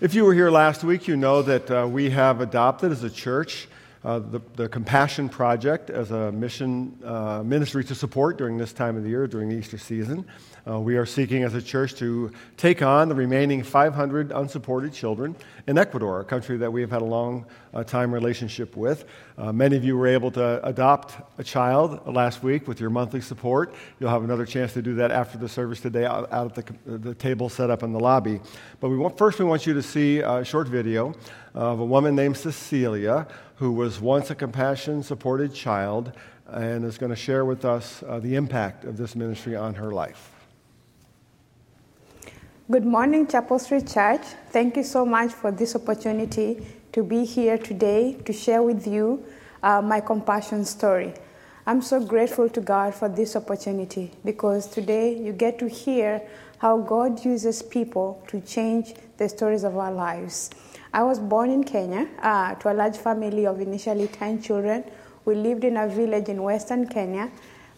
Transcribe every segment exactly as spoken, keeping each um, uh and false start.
If you were here last week, you know that uh, we have adopted as a church uh, the, the Compassion Project as a mission uh, ministry to support during this time of the year, during the Easter season. Uh, we are seeking as a church to take on the remaining five hundred unsupported children in Ecuador, a country that we have had a long uh, time relationship with. Uh, many of you were able to adopt a child last week with your monthly support. You'll have another chance to do that after the service today out, out at the, the table set up in the lobby. But we want, first we want you to see a short video of a woman named Cecilia, who was once a compassion-supported child and is going to share with us uh, the impact of this ministry on her life. Good morning, Chapel Street Church. Thank you so much for this opportunity to be here today to share with you uh, my compassion story. I'm so grateful to God for this opportunity because today you get to hear how God uses people to change the stories of our lives. I was born in Kenya uh, to a large family of initially ten children. We lived in a village in western Kenya.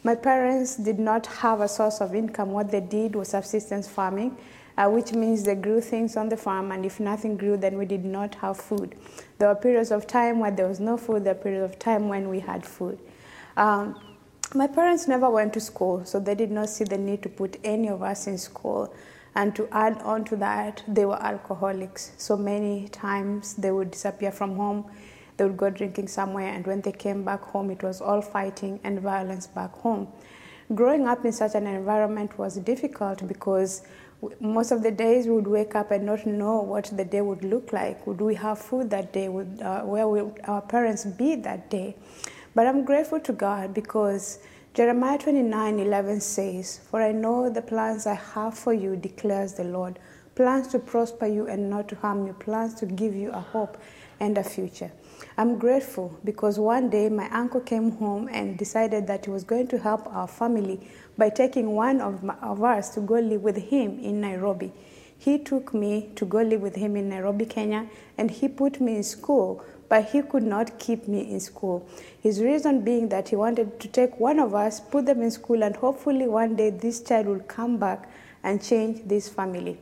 My parents did not have a source of income. What they did was subsistence farming, Uh, which means they grew things on the farm, and if nothing grew, then we did not have food. There were periods of time when there was no food, there were periods of time when we had food. Um, my parents never went to school, so they did not see the need to put any of us in school. And to add on to that, they were alcoholics. So many times they would disappear from home, they would go drinking somewhere, and when they came back home, it was all fighting and violence back home. Growing up in such an environment was difficult because most of the days we would wake up and not know what the day would look like. Would we have food that day? Would, uh, where would our parents be that day? But I'm grateful to God because Jeremiah twenty-nine eleven says, "For I know the plans I have for you, declares the Lord, plans to prosper you and not to harm you, plans to give you a hope and a future." I'm grateful because one day my uncle came home and decided that he was going to help our family by taking one of, my, of us to go live with him in Nairobi. He took me to go live with him in Nairobi, Kenya, and he put me in school, but he could not keep me in school. His reason being that he wanted to take one of us, put them in school, and hopefully one day this child will come back and change this family.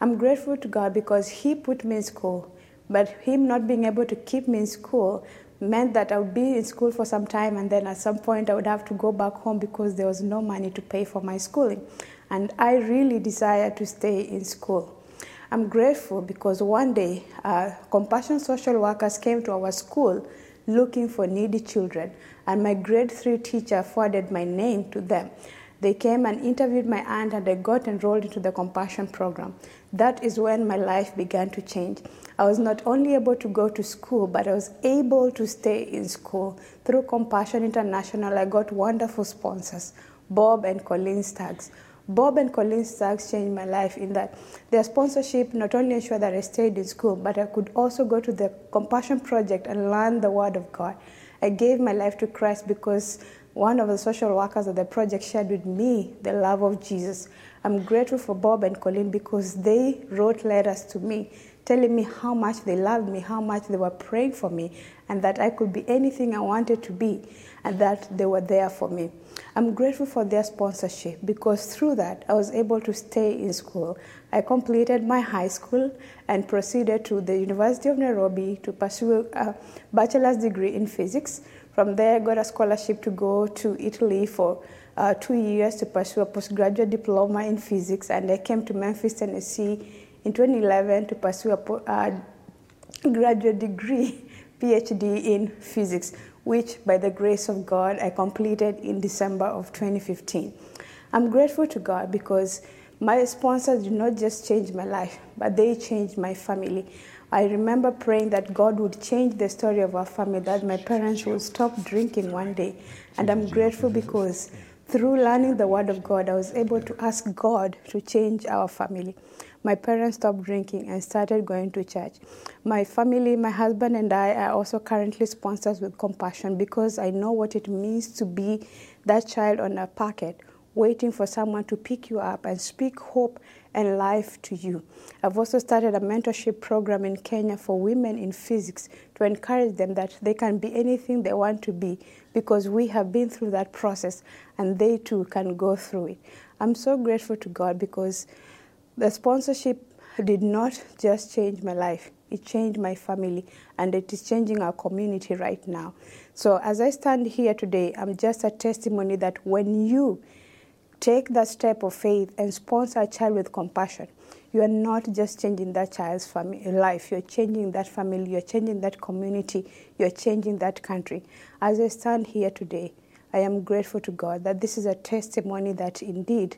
I'm grateful to God because he put me in school. But him not being able to keep me in school meant that I would be in school for some time, and then at some point I would have to go back home because there was no money to pay for my schooling. And I really desire to stay in school. I'm grateful because one day uh, Compassion social workers came to our school looking for needy children, and my grade three teacher forwarded my name to them. They came and interviewed my aunt, and I got enrolled into the Compassion program. That is when my life began to change. I was not only able to go to school, but I was able to stay in school. Through Compassion International, I got wonderful sponsors, Bob and Colleen Staggs. Bob and Colleen Staggs changed my life in that their sponsorship not only ensured that I stayed in school, but I could also go to the Compassion Project and learn the Word of God. I gave my life to Christ because one of the social workers at the project shared with me the love of Jesus. I'm grateful for Bob and Colleen because they wrote letters to me telling me how much they loved me, how much they were praying for me, and that I could be anything I wanted to be, and that they were there for me. I'm grateful for their sponsorship because through that, I was able to stay in school. I completed my high school and proceeded to the University of Nairobi to pursue a bachelor's degree in physics. From there, I got a scholarship to go to Italy for uh, two years to pursue a postgraduate diploma in physics, and I came to Memphis, Tennessee in twenty eleven to pursue a po- uh, graduate degree, P H D in physics, which by the grace of God, I completed in December of twenty fifteen. I'm grateful to God because my sponsors did not just change my life, but they changed my family. I remember praying that God would change the story of our family, that my parents would stop drinking one day. And I'm grateful because through learning the Word of God, I was able to ask God to change our family. My parents stopped drinking and started going to church. My family, my husband and I are also currently sponsors with Compassion because I know what it means to be that child on a packet, waiting for someone to pick you up and speak hope and life to you. I've also started a mentorship program in Kenya for women in physics to encourage them that they can be anything they want to be because we have been through that process and they too can go through it. I'm so grateful to God because the sponsorship did not just change my life. It changed my family, and it is changing our community right now. So as I stand here today, I'm just a testimony that when you take that step of faith and sponsor a child with compassion, you are not just changing that child's family life. You're changing that family. You're changing that community. You're changing that country. As I stand here today, I am grateful to God that this is a testimony that indeed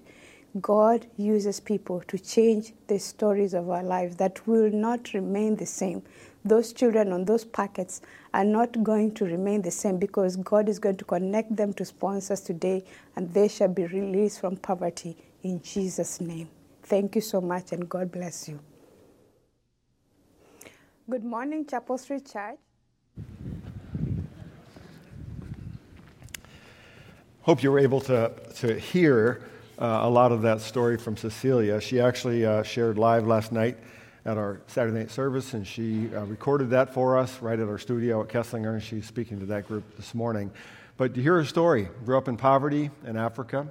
God uses people to change the stories of our lives that will not remain the same. Those children on those packets are not going to remain the same because God is going to connect them to sponsors today, and they shall be released from poverty in Jesus' name. Thank you so much, and God bless you. Good morning, Chapel Street Church. Hope you were able to, to hear Uh, a lot of that story from Cecilia. She actually uh, shared live last night at our Saturday night service, and she uh, recorded that for us right at our studio at Kesslinger, and she's speaking to that group this morning. But to hear her story, grew up in poverty in Africa,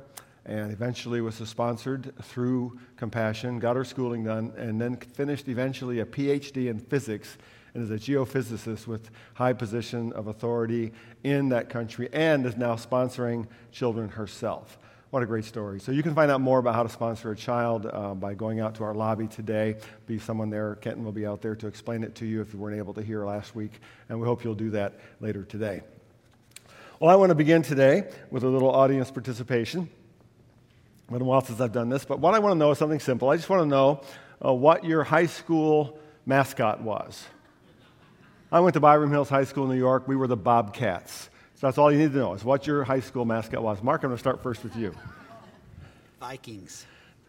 and eventually was sponsored through Compassion, got her schooling done, and then finished eventually a P H D in physics, and is a geophysicist with high position of authority in that country, and is now sponsoring children herself. What a great story. So you can find out more about how to sponsor a child uh, by going out to our lobby today. Be someone there. Kenton will be out there to explain it to you if you weren't able to hear last week, and we hope you'll do that later today. Well, I want to begin today with a little audience participation. It's been a while since I've done this, but what I want to know is something simple. I just want to know uh, what your high school mascot was. I went to Byram Hills High School in New York. We were the Bobcats. So that's all you need to know is what your high school mascot was. Mark, I'm going to start first with you. Vikings.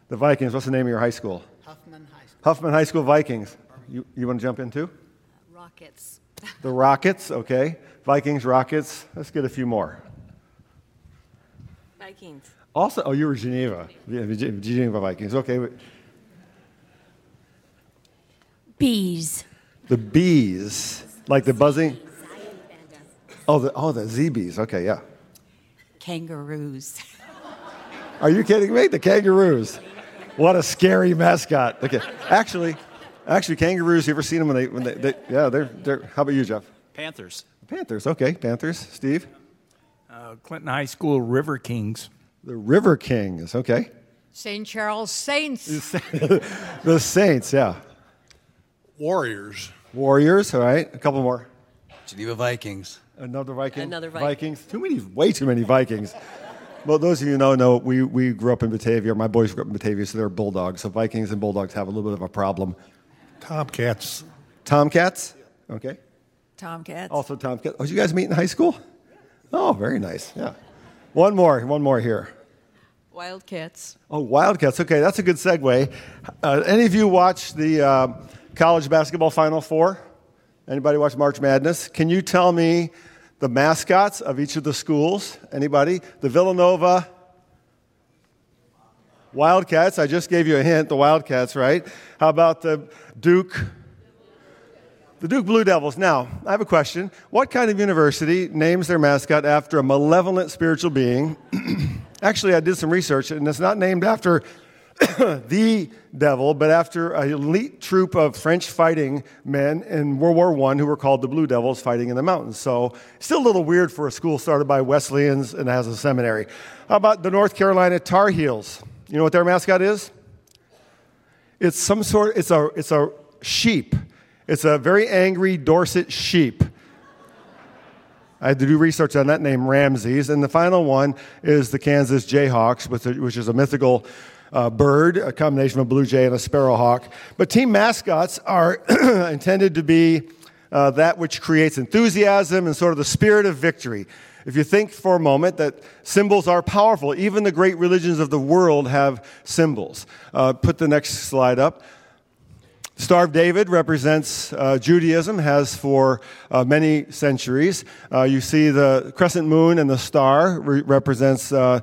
The Vikings. What's the name of your high school? Huffman High School. Huffman High School Vikings. You you want to jump in too? Uh, Rockets. The Rockets, okay. Vikings, Rockets. Let's get a few more. Vikings. Also, oh, you were Geneva. Yeah, Geneva Vikings. Okay. Bees. The bees. Like the buzzing... Oh, the oh the Z Bs. Okay, yeah. Kangaroos. Are you kidding me? The Kangaroos. What a scary mascot. Okay, actually, actually, kangaroos. You ever seen them when they when they, they yeah they're they're. How about you, Jeff? Panthers. Panthers. Okay, Panthers. Steve. Uh, Clinton High School River Kings. The River Kings. Okay. Saint Charles Saints. The Saints. Yeah. Warriors. Warriors. All right. A couple more. Geneva Vikings. Another Viking? Another Viking. Vikings. Too many, way too many Vikings. Well, those of you who know, know we, we grew up in Batavia. My boys grew up in Batavia, so they're Bulldogs. So Vikings and Bulldogs have a little bit of a problem. Tomcats. Tomcats? Okay. Tomcats. Also Tomcats. Oh, did you guys meet in high school? Oh, very nice. Yeah. One more. One more here. Wildcats. Oh, Wildcats. Okay, that's a good segue. Uh, any of you watch the uh, college basketball Final Four? Anybody watch March Madness? Can you tell me the mascots of each of the schools? Anybody? The Villanova Wildcats. I just gave you a hint. The Wildcats, right? How about the Duke? The Duke Blue Devils. Now, I have a question. What kind of university names their mascot after a malevolent spiritual being? Actually, I did some research, and it's not named after the devil, but after an elite troop of French fighting men in World War One who were called the Blue Devils fighting in the mountains. So still a little weird for a school started by Wesleyans and has a seminary. How about the North Carolina Tar Heels? You know what their mascot is? It's some sort, it's a, it's a sheep. It's a very angry Dorset sheep. I had to do research on that name, Ramses. And the final one is the Kansas Jayhawks, which is a mythical Uh, bird, a combination of a blue jay and a sparrowhawk. But team mascots are intended to be uh, that which creates enthusiasm and sort of the spirit of victory. If you think for a moment that symbols are powerful, even the great religions of the world have symbols. Uh, put the next slide up. Star of David represents uh, Judaism, has for uh, many centuries. Uh, you see the crescent moon and the star re- represents uh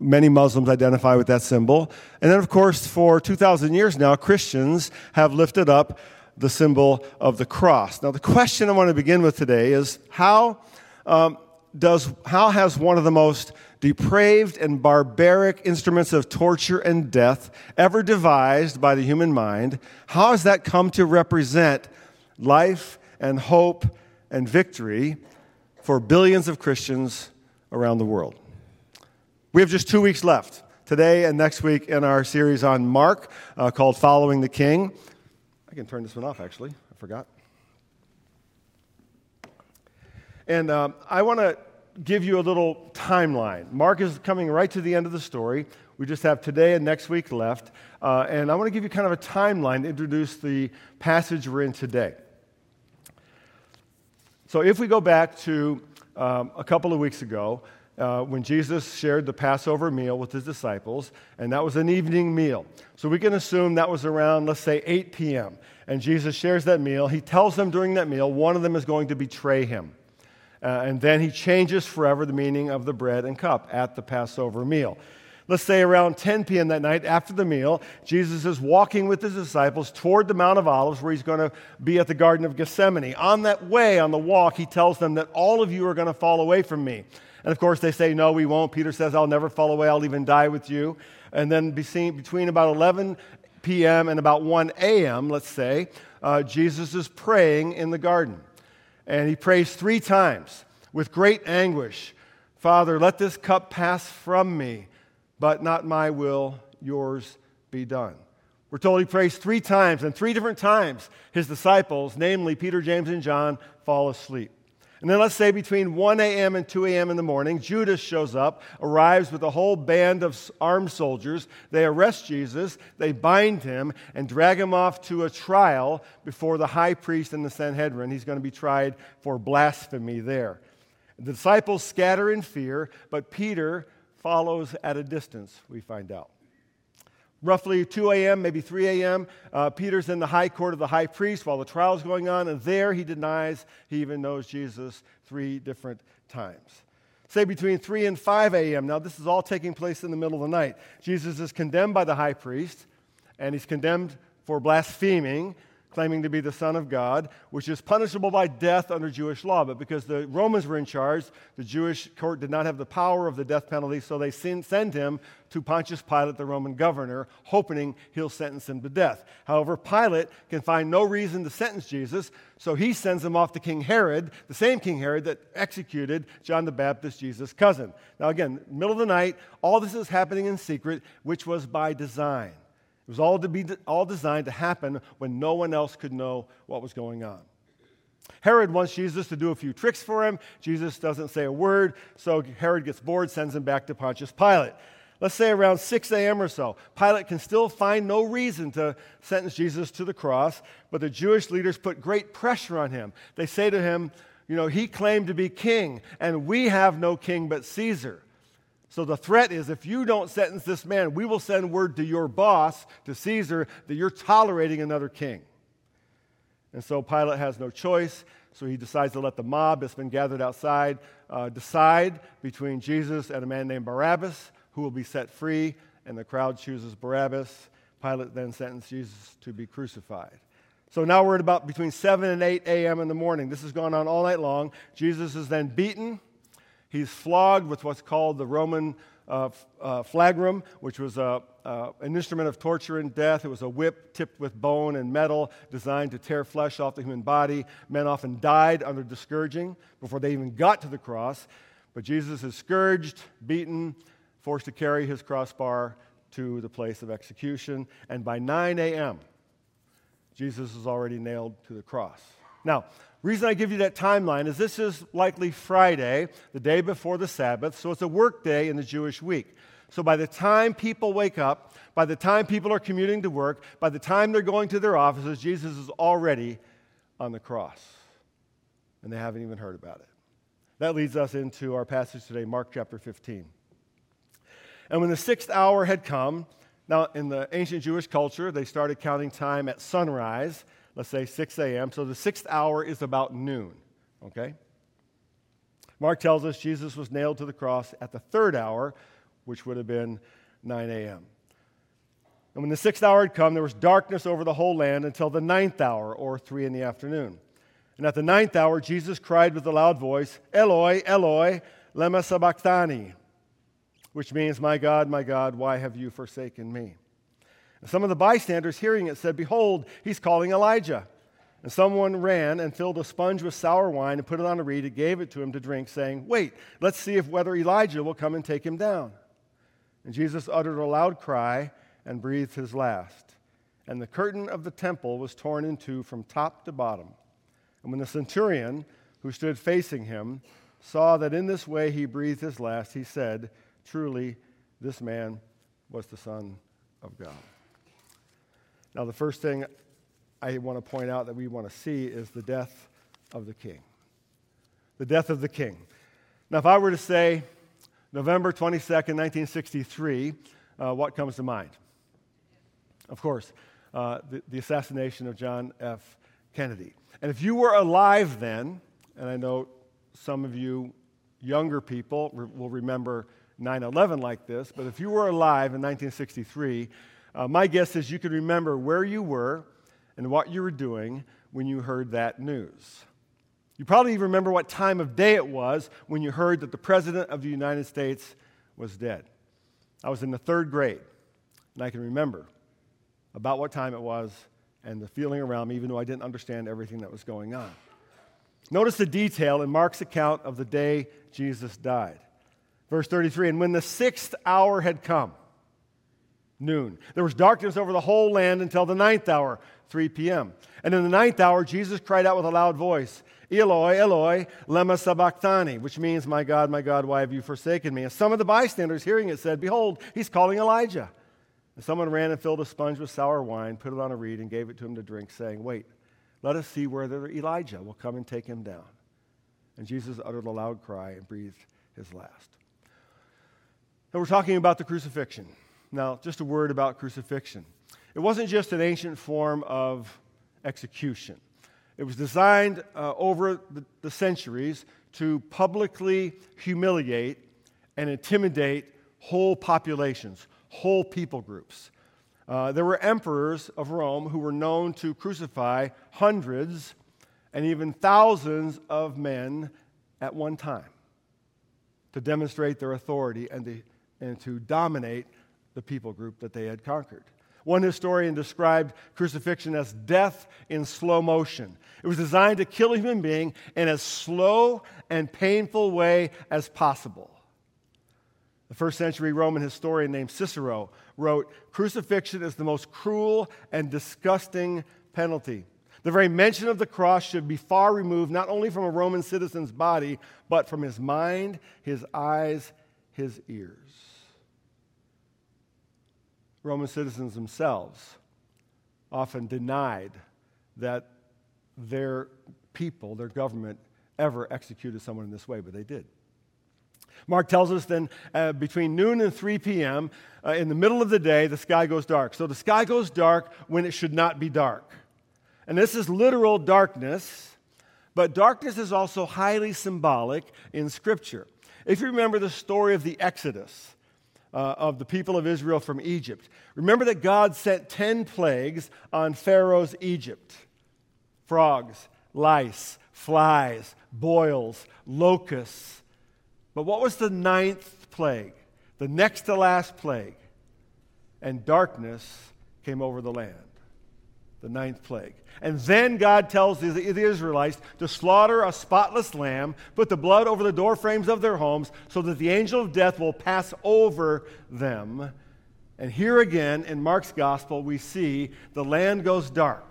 Many Muslims identify with that symbol. And then, of course, for two thousand years now, Christians have lifted up the symbol of the cross. Now, the question I want to begin with today is how um, does how has one of the most depraved and barbaric instruments of torture and death ever devised by the human mind, how has that come to represent life and hope and victory for billions of Christians around the world? We have just two weeks left, today and next week, in our series on Mark uh, called Following the King. I can turn this one off, actually. I forgot. And um, I want to give you a little timeline. Mark is coming right to the end of the story. We just have today and next week left. Uh, and I want to give you kind of a timeline to introduce the passage we're in today. So if we go back to um, a couple of weeks ago, uh, when Jesus shared the Passover meal with his disciples, and that was an evening meal. So we can assume that was around, let's say, eight p.m. And Jesus shares that meal. He tells them during that meal, one of them is going to betray him. Uh, and then he changes forever the meaning of the bread and cup at the Passover meal. Let's say around ten p.m. that night after the meal, Jesus is walking with his disciples toward the Mount of Olives where he's going to be at the Garden of Gethsemane. On that way, on the walk, he tells them that all of you are going to fall away from me. And of course, they say, no, we won't. Peter says, I'll never fall away. I'll even die with you. And then between about eleven p.m. and about one a.m., let's say, uh, Jesus is praying in the garden. And he prays three times with great anguish, Father, let this cup pass from me, but not my will, yours be done. We're told he prays three times, and three different times his disciples, namely Peter, James, and John, fall asleep. And then let's say between one a.m. and two a.m. in the morning, Judas shows up, arrives with a whole band of armed soldiers. They arrest Jesus, they bind him, and drag him off to a trial before the high priest and the Sanhedrin. He's going to be tried for blasphemy there. The disciples scatter in fear, but Peter follows at a distance, we find out. Roughly two a.m., maybe three a.m., uh, Peter's in the high court of the high priest while the trial's going on, and there he denies he even knows Jesus three different times. Say between three and five a.m., now this is all taking place in the middle of the night. Jesus is condemned by the high priest, and he's condemned for blaspheming, claiming to be the Son of God, which is punishable by death under Jewish law. But because the Romans were in charge, the Jewish court did not have the power of the death penalty, so they send him to Pontius Pilate, the Roman governor, hoping he'll sentence him to death. However, Pilate can find no reason to sentence Jesus, so he sends him off to King Herod, the same King Herod that executed John the Baptist, Jesus' cousin. Now again, middle of the night, all this is happening in secret, which was by design. It was all to be all designed to happen when no one else could know what was going on. Herod wants Jesus to do a few tricks for him. Jesus doesn't say a word, so Herod gets bored, sends him back to Pontius Pilate. Let's say around six a.m. or so, Pilate can still find no reason to sentence Jesus to the cross, but the Jewish leaders put great pressure on him. They say to him, you know, he claimed to be king, and we have no king but Caesar. So the threat is, if you don't sentence this man, we will send word to your boss, to Caesar, that you're tolerating another king. And so Pilate has no choice, so he decides to let the mob that's been gathered outside uh, decide between Jesus and a man named Barabbas, who will be set free, and the crowd chooses Barabbas. Pilate then sentenced Jesus to be crucified. So now we're at about between seven and eight a.m. in the morning. This has gone on all night long. Jesus is then beaten. He's flogged with what's called the Roman uh, uh, flagrum, which was a, uh, an instrument of torture and death. It was a whip tipped with bone and metal designed to tear flesh off the human body. Men often died under the scourging before they even got to the cross. But Jesus is scourged, beaten, forced to carry his crossbar to the place of execution. And by nine a.m., Jesus is already nailed to the cross. Now, the reason I give you that timeline is this is likely Friday, the day before the Sabbath, so it's a work day in the Jewish week. So by the time people wake up, by the time people are commuting to work, by the time they're going to their offices, Jesus is already on the cross, and they haven't even heard about it. That leads us into our passage today, Mark chapter fifteen. And when the sixth hour had come, now in the ancient Jewish culture, they started counting time at sunrise. Let's say six a.m., so the sixth hour is about noon, okay? Mark tells us Jesus was nailed to the cross at the third hour, which would have been nine a.m. And when the sixth hour had come, there was darkness over the whole land until the ninth hour, or three in the afternoon. And at the ninth hour, Jesus cried with a loud voice, Eloi, Eloi, lema sabachthani, which means, my God, my God, why have you forsaken me? And some of the bystanders hearing it said, behold, he's calling Elijah. And someone ran and filled a sponge with sour wine and put it on a reed and gave it to him to drink, saying, wait, let's see if whether Elijah will come and take him down. And Jesus uttered a loud cry and breathed his last. And the curtain of the temple was torn in two from top to bottom. And when the centurion, who stood facing him, saw that in this way he breathed his last, he said, truly, this man was the Son of God. Now, the first thing I want to point out that we want to see is the death of the king. The death of the king. Now, if I were to say November twenty-second, nineteen sixty-three, uh, what comes to mind? Of course, uh, the, the assassination of John F. Kennedy. And if you were alive then, and I know some of you younger people re- will remember nine eleven like this, but if you were alive in nineteen sixty-three, uh, my guess is you could remember where you were and what you were doing when you heard that news. You probably even remember what time of day it was when you heard that the President of the United States was dead. I was in the third grade, and I can remember about what time it was and the feeling around me, even though I didn't understand everything that was going on. Notice the detail in Mark's account of the day Jesus died. Verse thirty-three, and when the sixth hour had come, noon, there was darkness over the whole land until the ninth hour, three p.m. And in the ninth hour, Jesus cried out with a loud voice, Eloi, Eloi, lema sabachthani, which means, my God, my God, why have you forsaken me? And some of the bystanders hearing it said, behold, he's calling Elijah. And someone ran and filled a sponge with sour wine, put it on a reed, and gave it to him to drink, saying, wait, let us see whether Elijah will come and take him down. And Jesus uttered a loud cry and breathed his last. Now we're talking about the crucifixion. Now, just a word about crucifixion. It wasn't just an ancient form of execution. It was designed uh, over the, the centuries to publicly humiliate and intimidate whole populations, whole people groups. Uh, there were emperors of Rome who were known to crucify hundreds and even thousands of men at one time to demonstrate their authority and, the, and to dominate the people group that they had conquered. One historian described crucifixion as death in slow motion. It was designed to kill a human being in as slow and painful way as possible. The first century Roman historian named Cicero wrote, crucifixion is the most cruel and disgusting penalty. The very mention of the cross should be far removed, not only from a Roman citizen's body, but from his mind, his eyes, his ears. Roman citizens themselves often denied that their people, their government, ever executed someone in this way, but they did. Mark tells us then uh, between noon and three p.m., uh, in the middle of the day, the sky goes dark. So the sky goes dark when it should not be dark. And this is literal darkness, but darkness is also highly symbolic in Scripture. If you remember the story of the Exodus, Uh, of the people of Israel from Egypt. Remember that God sent ten plagues on Pharaoh's Egypt. Frogs, lice, flies, boils, locusts. But what was the ninth plague? The next to last plague. And darkness came over the land. The ninth plague. And then God tells the, the Israelites to slaughter a spotless lamb, put the blood over the doorframes of their homes so that the angel of death will pass over them. And here again in Mark's gospel we see the land goes dark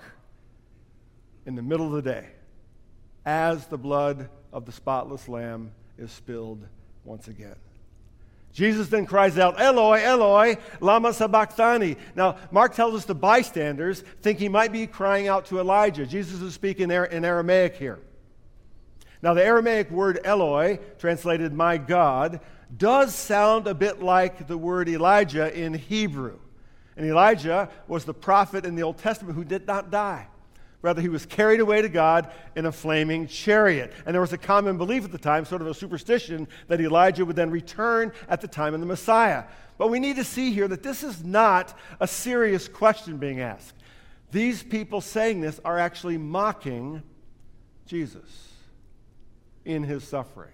in the middle of the day as the blood of the spotless lamb is spilled once again. Jesus then cries out, Eloi, Eloi, lama sabachthani. Now, Mark tells us the bystanders think he might be crying out to Elijah. Jesus is speaking in Aramaic here. Now, the Aramaic word Eloi, translated my God, does sound a bit like the word Elijah in Hebrew. And Elijah was the prophet in the Old Testament who did not die. Rather, he was carried away to God in a flaming chariot. And there was a common belief at the time, sort of a superstition, that Elijah would then return at the time of the Messiah. But we need to see here that this is not a serious question being asked. These people saying this are actually mocking Jesus in his suffering.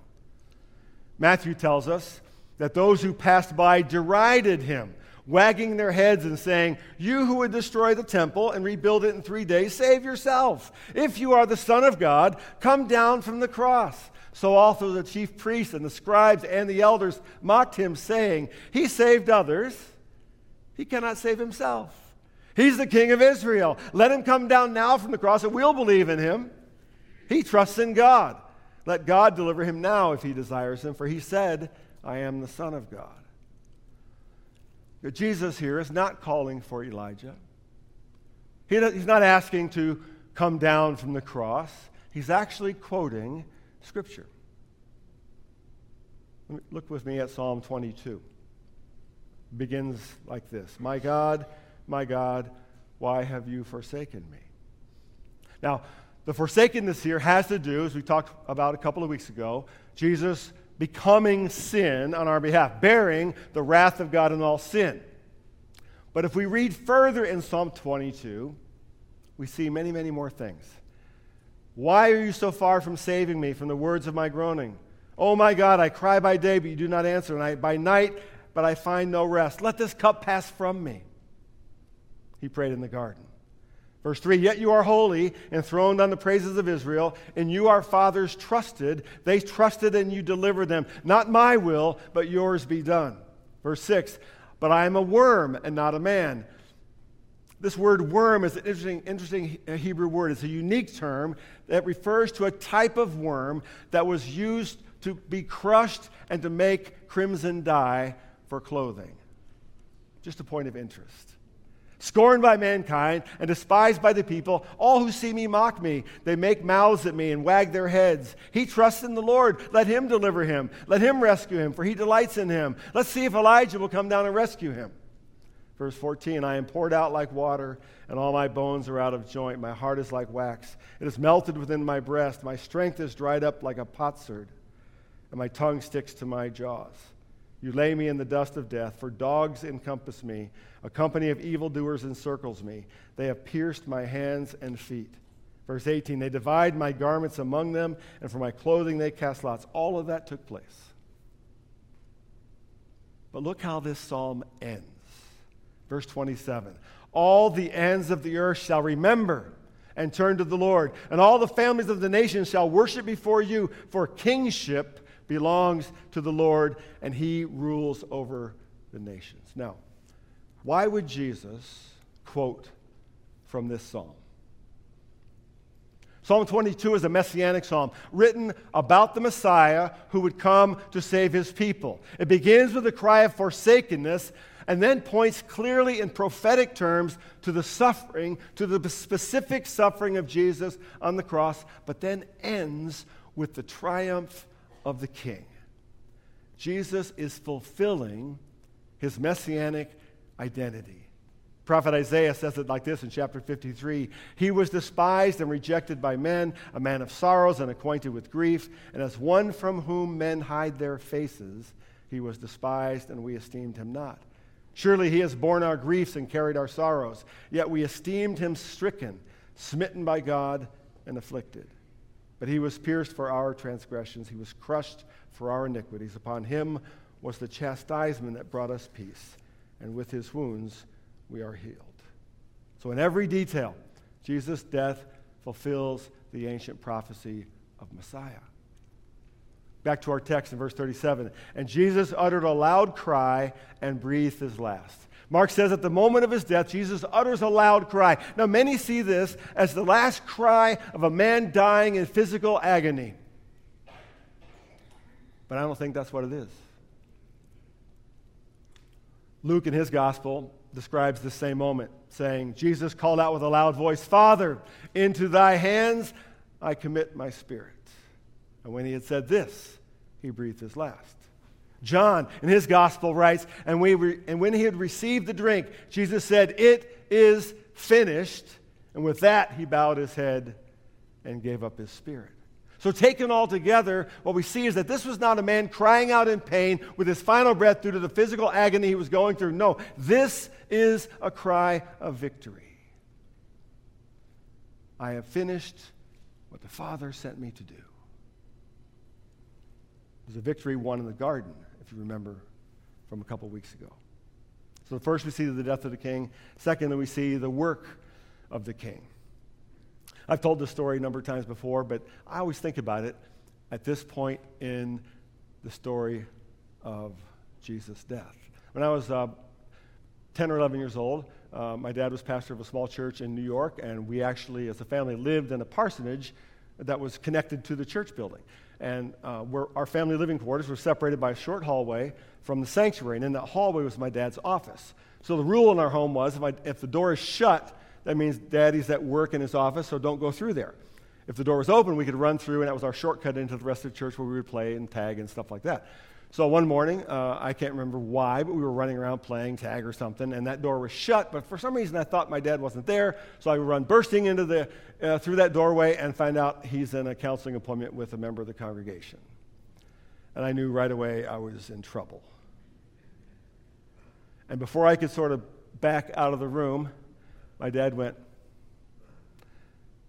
Matthew tells us that those who passed by derided him, wagging their heads and saying, "You who would destroy the temple and rebuild it in three days, save yourself. If you are the Son of God, come down from the cross." So also the chief priests and the scribes and the elders mocked him, saying, "He saved others. He cannot save himself. He's the King of Israel. Let him come down now from the cross and we'll believe in him. He trusts in God. Let God deliver him now if he desires him, for he said, I am the Son of God." But Jesus here is not calling for Elijah. He he's not asking to come down from the cross. He's actually quoting Scripture. Look with me at Psalm twenty-two. It begins like this. "My God, my God, why have you forsaken me?" Now, the forsakenness here has to do, as we talked about a couple of weeks ago, Jesus becoming sin on our behalf, bearing the wrath of God in all sin. But if we read further in Psalm twenty-two, we see many, many more things. "Why are you so far from saving me from the words of my groaning? Oh my God, I cry by day, but you do not answer, and I by night, but I find no rest. Let this cup pass from me." He prayed in the garden. Verse three, "Yet you are holy, enthroned on the praises of Israel, and you our fathers trusted. They trusted and you delivered them. Not my will, but yours be done." Verse six, "But I am a worm and not a man." This word worm is an interesting, interesting Hebrew word. It's a unique term that refers to a type of worm that was used to be crushed and to make crimson dye for clothing. Just a point of interest. "Scorned by mankind and despised by the people, all who see me mock me. They make mouths at me and wag their heads. He trusts in the Lord. Let him deliver him. Let him rescue him, for he delights in him. Let's see if Elijah will come down and rescue him." Verse fourteen, "I am poured out like water, and all my bones are out of joint. My heart is like wax. It is melted within my breast. My strength is dried up like a potsherd, and my tongue sticks to my jaws. You lay me in the dust of death, for dogs encompass me. A company of evildoers encircles me. They have pierced my hands and feet." Verse eighteen, "They divide my garments among them, and for my clothing they cast lots." All of that took place. But look how this psalm ends. Verse twenty-seven, "All the ends of the earth shall remember and turn to the Lord, and all the families of the nations shall worship before you, for kingship belongs to the Lord, and he rules over the nations." Now, why would Jesus quote from this psalm? Psalm twenty-two is a messianic psalm written about the Messiah who would come to save his people. It begins with a cry of forsakenness and then points clearly in prophetic terms to the suffering, to the specific suffering of Jesus on the cross, but then ends with the triumph of the King. Jesus is fulfilling his messianic identity. Prophet Isaiah says it like this in chapter fifty-three, "He was despised and rejected by men, a man of sorrows and acquainted with grief, and as one from whom men hide their faces, he was despised and we esteemed him not. Surely he has borne our griefs and carried our sorrows, yet we esteemed him stricken, smitten by God and afflicted. But he was pierced for our transgressions. He was crushed for our iniquities. Upon him was the chastisement that brought us peace. And with his wounds we are healed." So in every detail, Jesus' death fulfills the ancient prophecy of Messiah. Back to our text in verse thirty-seven. "And Jesus uttered a loud cry and breathed his last." Mark says at the moment of his death, Jesus utters a loud cry. Now, many see this as the last cry of a man dying in physical agony. But I don't think that's what it is. Luke, in his gospel, describes the same moment, saying, "Jesus called out with a loud voice, 'Father, into thy hands I commit my spirit.' And when he had said this, he breathed his last." John, in his gospel, writes, and, we re- and when he had received the drink, Jesus said, "It is finished." And with that, he bowed his head and gave up his spirit. So taken all together, what we see is that this was not a man crying out in pain with his final breath due to the physical agony he was going through. No, this is a cry of victory. "I have finished what the Father sent me to do. It was a victory won in the garden, if you remember from a couple weeks ago. So first we see the death of the king. Secondly, we see the work of the king. I've told this story a number of times before, but I always think about it at this point in the story of Jesus' death. When I was uh, ten or eleven years old, uh, my dad was pastor of a small church in New York, and we actually, as a family, lived in a parsonage that was connected to the church building. And uh, where our family living quarters were separated by a short hallway from the sanctuary, and in that hallway was my dad's office. So the rule in our home was if, I, if the door is shut, that means daddy's at work in his office, so don't go through there. If the door was open, we could run through, and that was our shortcut into the rest of the church where we would play and tag and stuff like that. So one morning, uh, I can't remember why, but we were running around playing tag or something, and that door was shut, but for some reason I thought my dad wasn't there, so I would run bursting into the uh, through that doorway and find out he's in a counseling appointment with a member of the congregation. And I knew right away I was in trouble. And before I could sort of back out of the room, my dad went,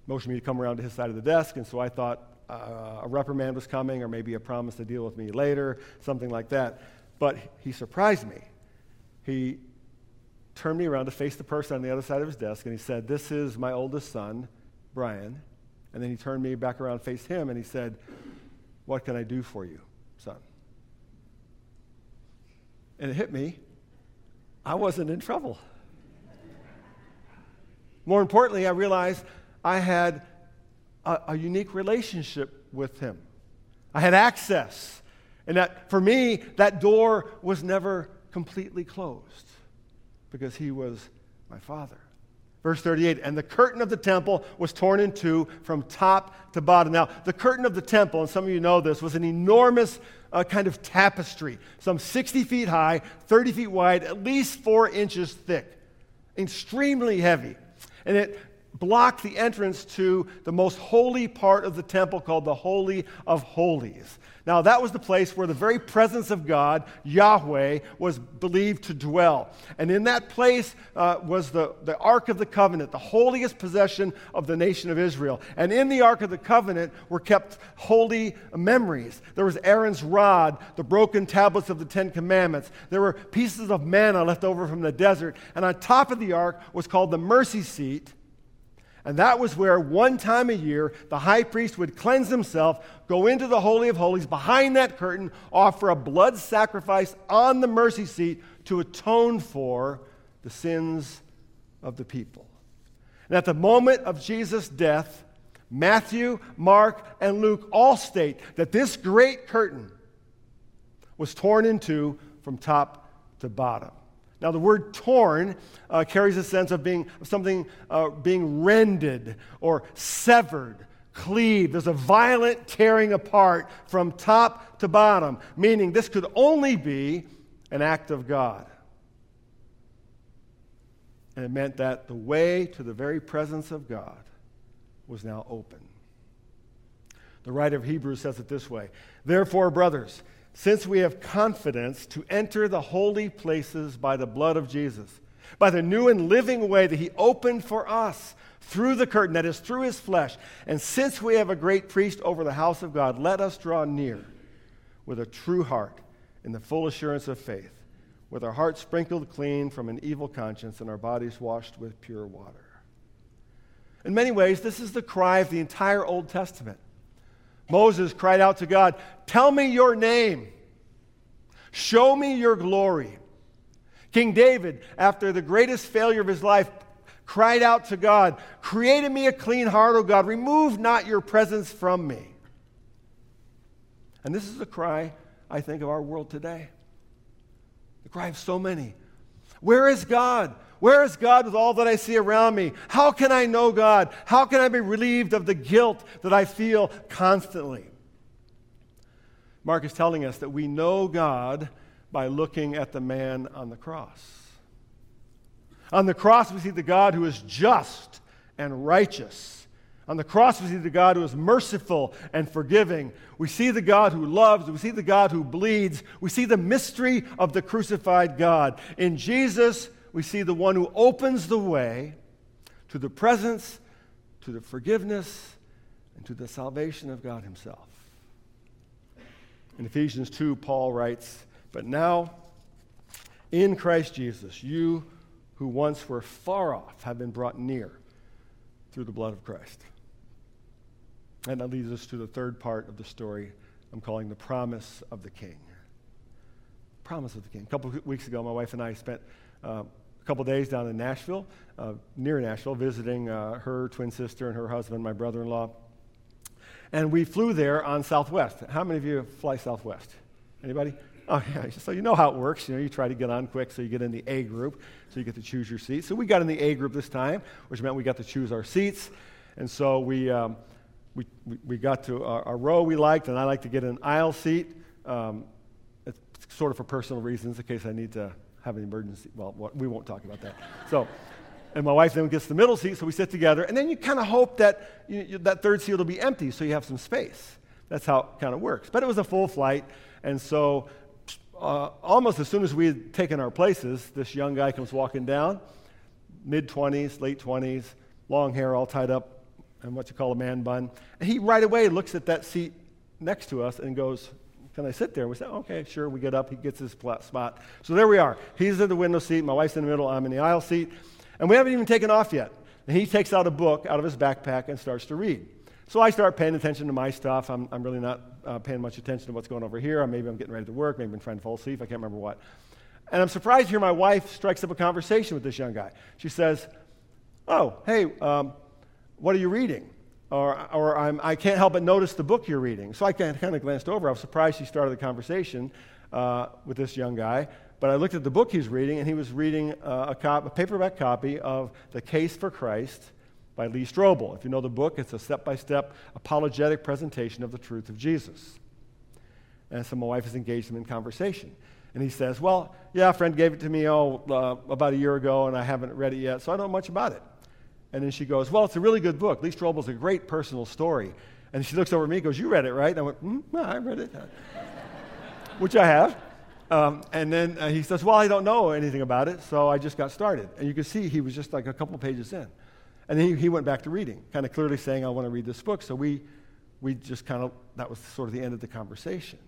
motioned me to come around to his side of the desk, and so I thought uh, a reprimand was coming or maybe a promise to deal with me later, something like that. But he surprised me. He turned me around to face the person on the other side of his desk, and he said, "This is my oldest son, Brian." And then he turned me back around to face him, and he said, "What can I do for you, son?" And it hit me. I wasn't in trouble. More importantly, I realized I had a, a unique relationship with him. I had access. And that for me, that door was never completely closed because he was my father. Verse thirty-eight, and the curtain of the temple was torn in two from top to bottom. Now, the curtain of the temple, and some of you know this, was an enormous uh, kind of tapestry, some sixty feet high, thirty feet wide, at least four inches thick, extremely heavy. And it blocked the entrance to the most holy part of the temple called the Holy of Holies. Now, that was the place where the very presence of God, Yahweh, was believed to dwell. And in that place uh, was the, the Ark of the Covenant, the holiest possession of the nation of Israel. And in the Ark of the Covenant were kept holy memories. There was Aaron's rod, the broken tablets of the Ten Commandments. There were pieces of manna left over from the desert. And on top of the Ark was called the Mercy Seat. And that was where one time a year the high priest would cleanse himself, go into the Holy of Holies behind that curtain, offer a blood sacrifice on the mercy seat to atone for the sins of the people. And at the moment of Jesus' death, Matthew, Mark, and Luke all state that this great curtain was torn in two from top to bottom. Now, the word torn uh, carries a sense of being of something uh, being rended or severed, cleaved. There's a violent tearing apart from top to bottom, meaning this could only be an act of God. And it meant that the way to the very presence of God was now open. The writer of Hebrews says it this way, "Therefore, brothers, since we have confidence to enter the holy places by the blood of Jesus, by the new and living way that he opened for us through the curtain, that is, through his flesh, and since we have a great priest over the house of God, let us draw near with a true heart in the full assurance of faith, with our hearts sprinkled clean from an evil conscience and our bodies washed with pure water." In many ways, this is the cry of the entire Old Testament. Moses cried out to God, "Tell me your name. Show me your glory." King David, after the greatest failure of his life, cried out to God, "Create in me a clean heart, O God. Remove not your presence from me." And this is the cry, I think, of our world today. The cry of so many. Where is God? Where is God with all that I see around me? How can I know God? How can I be relieved of the guilt that I feel constantly? Mark is telling us that we know God by looking at the man on the cross. On the cross, we see the God who is just and righteous. On the cross, we see the God who is merciful and forgiving. We see the God who loves. We see the God who bleeds. We see the mystery of the crucified God. In Jesus, we see the one who opens the way to the presence, to the forgiveness, and to the salvation of God himself. In Ephesians two, Paul writes, "But now, in Christ Jesus, you who once were far off have been brought near through the blood of Christ." And that leads us to the third part of the story I'm calling the promise of the king. Promise of the king. A couple of weeks ago, my wife and I spent uh, a couple days down in Nashville, uh, near Nashville, visiting uh, her twin sister and her husband, my brother-in-law. And we flew there on Southwest. How many of you fly Southwest? Anybody? Oh, yeah. So you know how it works. You know, you try to get on quick, so you get in the A group, so you get to choose your seat. So we got in the A group this time, which meant we got to choose our seats. And so we um, we we got to our, our row we liked, and I like to get an aisle seat, um, it's sort of for personal reasons, in case I need to have an emergency. Well, we won't talk about that. So. And my wife then gets the middle seat, so we sit together. And then you kind of hope that you, you, that third seat will be empty, so you have some space. That's how it kind of works. But it was a full flight, and so uh, almost as soon as we had taken our places, this young guy comes walking down, mid-twenties, late twenties, long hair all tied up in what you call a man bun. And he right away looks at that seat next to us and goes, "Can I sit there?" We said, "Okay, sure." We get up. He gets his spot. So there we are. He's in the window seat. My wife's in the middle. I'm in the aisle seat. And we haven't even taken off yet. And he takes out a book out of his backpack and starts to read. So I start paying attention to my stuff. I'm, I'm really not uh, paying much attention to what's going over here. Maybe I'm getting ready to work. Maybe I'm trying to fall asleep. I can't remember what. And I'm surprised to hear my wife strikes up a conversation with this young guy. She says, "Oh, hey, um, what are you reading?" Or, or I'm, I can't help but notice the book you're reading. So I kind of glanced over. I was surprised she started the conversation uh, with this young guy. But I looked at the book he's reading, and he was reading uh, a, cop- a paperback copy of The Case for Christ by Lee Strobel. If you know the book, it's a step-by-step apologetic presentation of the truth of Jesus. And so my wife has engaged him in conversation. And he says, "Well, yeah, a friend gave it to me oh, uh, about a year ago, and I haven't read it yet, so I don't know much about it." And then she goes, "Well, it's a really good book. Lee Strobel's a great personal story." And she looks over at me and goes, "You read it, right?" And I went, hmm, no, I read it. Which I have. Um, and then uh, he says, "Well, I don't know anything about it, so I just got started." And you can see he was just like a couple pages in. And then he, he went back to reading, kind of clearly saying, "I want to read this book." So we we just kind of, that was sort of the end of the conversation.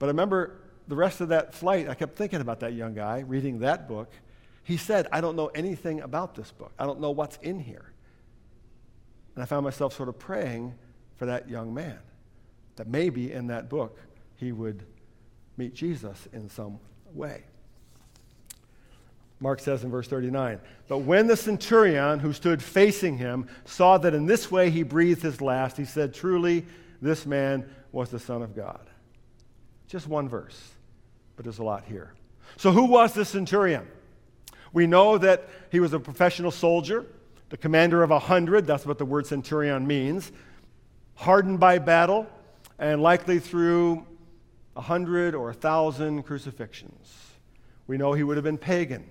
But I remember the rest of that flight, I kept thinking about that young guy reading that book. He said, "I don't know anything about this book. I don't know what's in here." And I found myself sort of praying for that young man, that maybe in that book he would meet Jesus in some way. Mark says in verse thirty-nine, "But when the centurion who stood facing him saw that in this way he breathed his last, he said, 'Truly, this man was the Son of God.'" Just one verse, but there's a lot here. So who was this centurion? We know that he was a professional soldier, the commander of a hundred. That's what the word centurion means. Hardened by battle, and likely through a hundred or a thousand crucifixions. We know he would have been pagan.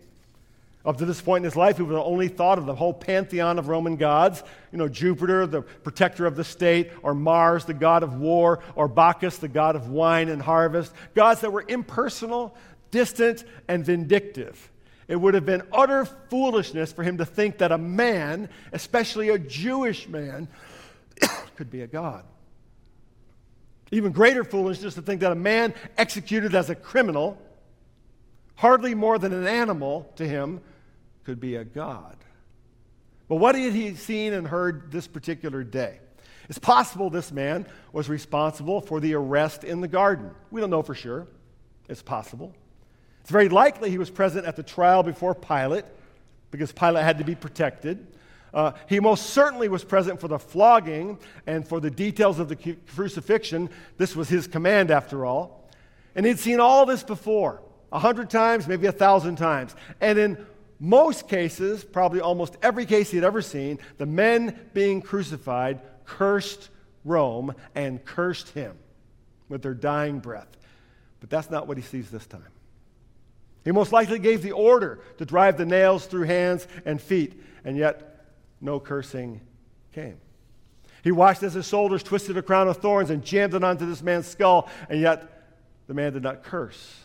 Up to this point in his life, he would have only thought of the whole pantheon of Roman gods, you know, Jupiter, the protector of the state, or Mars, the god of war, or Bacchus, the god of wine and harvest, gods that were impersonal, distant, and vindictive. It would have been utter foolishness for him to think that a man, especially a Jewish man, could be a god. Even greater foolishness to think that a man executed as a criminal, hardly more than an animal to him, could be a god. But what had he seen and heard this particular day? It's possible this man was responsible for the arrest in the garden. We don't know for sure. It's possible. It's very likely he was present at the trial before Pilate, because Pilate had to be protected. Uh, he most certainly was present for the flogging and for the details of the crucifixion. This was his command, after all. And he'd seen all this before, a hundred times, maybe a thousand times. And in most cases, probably almost every case he'd ever seen, the men being crucified cursed Rome and cursed him with their dying breath. But that's not what he sees this time. He most likely gave the order to drive the nails through hands and feet, and yet no cursing came. He watched as his soldiers twisted a crown of thorns and jammed it onto this man's skull, and yet the man did not curse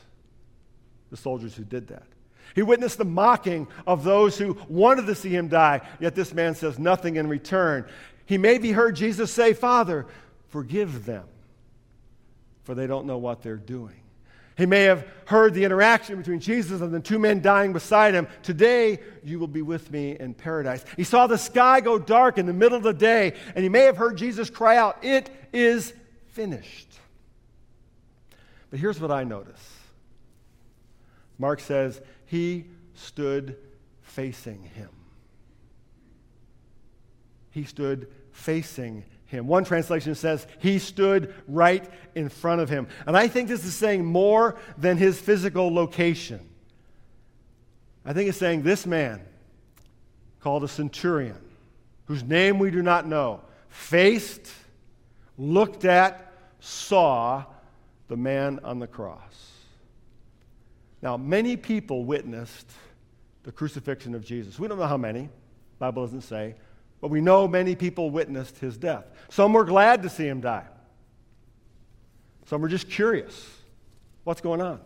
the soldiers who did that. He witnessed the mocking of those who wanted to see him die, yet this man says nothing in return. He maybe heard Jesus say, Father, forgive them, for they don't know what they're doing. He may have heard the interaction between Jesus and the two men dying beside him. Today, you will be with me in paradise. He saw the sky go dark in the middle of the day, and he may have heard Jesus cry out, it is finished. But here's what I notice. Mark says, he stood facing him. He stood facing him. One translation says, he stood right in front of him. And I think this is saying more than his physical location. I think it's saying this man, called a centurion, whose name we do not know, faced, looked at, saw the man on the cross. Now, many people witnessed the crucifixion of Jesus. We don't know how many. The Bible doesn't say. But we know many people witnessed his death. Some were glad to see him die. Some were just curious. What's going on?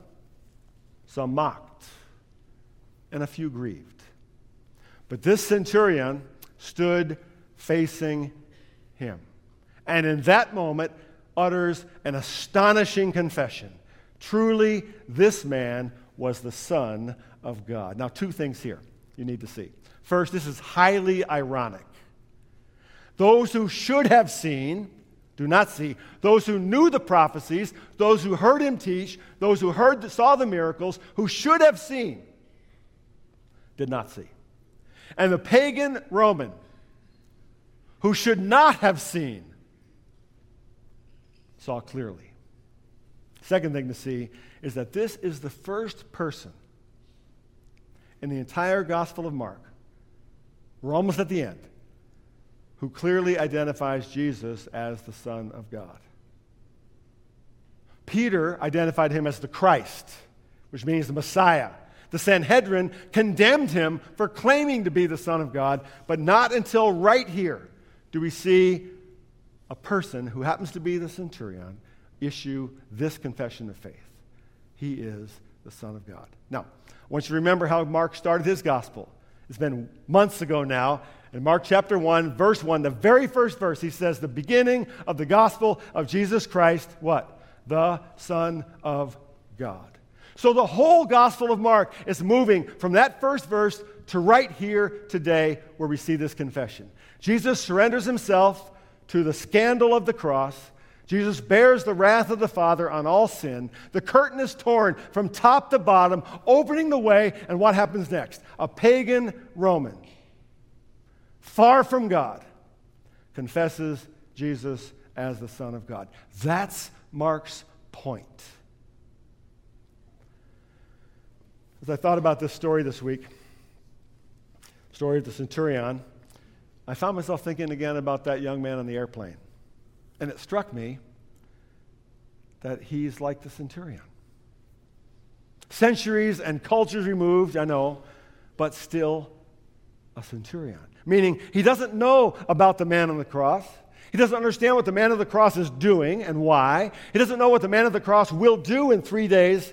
Some mocked. And a few grieved. But this centurion stood facing him. And in that moment, utters an astonishing confession. Truly, this man was the Son of God. Now, two things here you need to see. First, this is highly ironic. Those who should have seen do not see. Those who knew the prophecies, those who heard him teach, those who heard, saw the miracles, who should have seen, did not see. And the pagan Roman, who should not have seen, saw clearly. Second thing to see is that this is the first person in the entire Gospel of Mark, we're almost at the end, who clearly identifies Jesus as the Son of God. Peter identified him as the Christ, which means the Messiah. The Sanhedrin condemned him for claiming to be the Son of God, but not until right here do we see a person who happens to be the centurion issue this confession of faith. He is the Son of God. Now, I want you to remember how Mark started his gospel. It's been months ago now. In Mark chapter one, verse one, the very first verse, he says, the beginning of the gospel of Jesus Christ, what? The Son of God. So the whole gospel of Mark is moving from that first verse to right here today where we see this confession. Jesus surrenders himself to the scandal of the cross. Jesus bears the wrath of the Father on all sin. The curtain is torn from top to bottom, opening the way, and what happens next? A pagan Roman, far from God, confesses Jesus as the Son of God. That's Mark's point. As I thought about this story this week, story of the centurion, I found myself thinking again about that young man on the airplane. And it struck me that he's like the centurion. Centuries and cultures removed, I know, but still a centurion. Meaning he doesn't know about the man on the cross. He doesn't understand what the man on the cross is doing and why. He doesn't know what the man on the cross will do in three days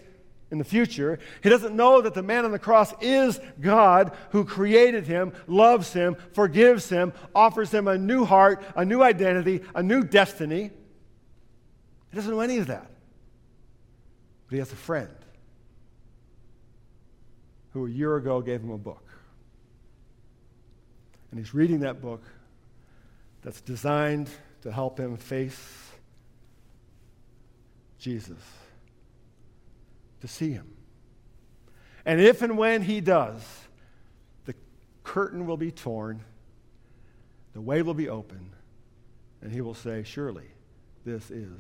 in the future. He doesn't know that the man on the cross is God who created him, loves him, forgives him, offers him a new heart, a new identity, a new destiny. He doesn't know any of that. But he has a friend who a year ago gave him a book. And he's reading that book that's designed to help him face Jesus, to see him. And if and when he does, the curtain will be torn, the way will be open, and he will say, surely this is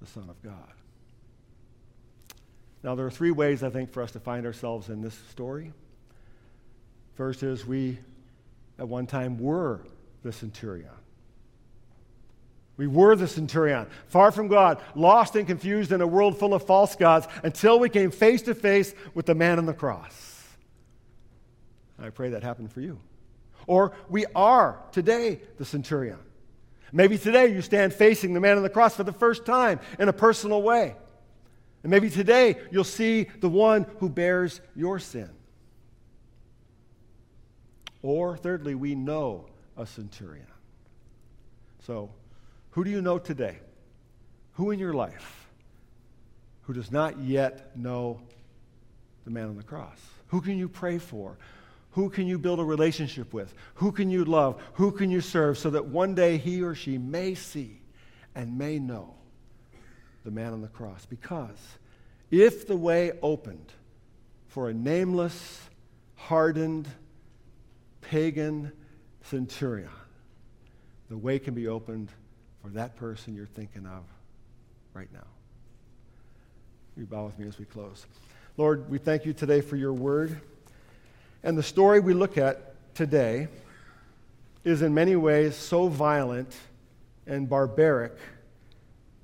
the Son of God. Now, there are three ways, I think, for us to find ourselves in this story. First is we, at one time, were the centurion. We were the centurion, far from God, lost and confused in a world full of false gods, until we came face to face with the man on the cross. I pray that happened for you. Or we are today the centurion. Maybe today you stand facing the man on the cross for the first time in a personal way. And maybe today you'll see the one who bears your sin. Or thirdly, we know a centurion. So, who do you know today? Who in your life who does not yet know the man on the cross? Who can you pray for? Who can you build a relationship with? Who can you love? Who can you serve so that one day he or she may see and may know the man on the cross? Because if the way opened for a nameless, hardened, pagan centurion, the way can be opened for that person you're thinking of right now. You bow with me as we close. Lord, we thank you today for your word. And the story we look at today is in many ways so violent and barbaric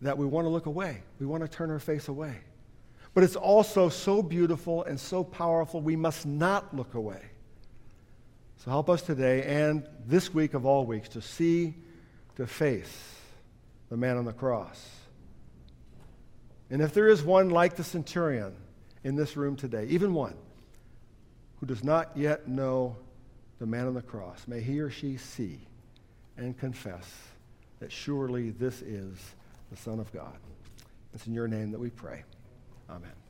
that we want to look away. We want to turn our face away. But it's also so beautiful and so powerful, we must not look away. So help us today and this week of all weeks to see, to face the man on the cross. And if there is one like the centurion in this room today, even one, who does not yet know the man on the cross, may he or she see and confess that surely this is the Son of God. It's in your name that we pray. Amen.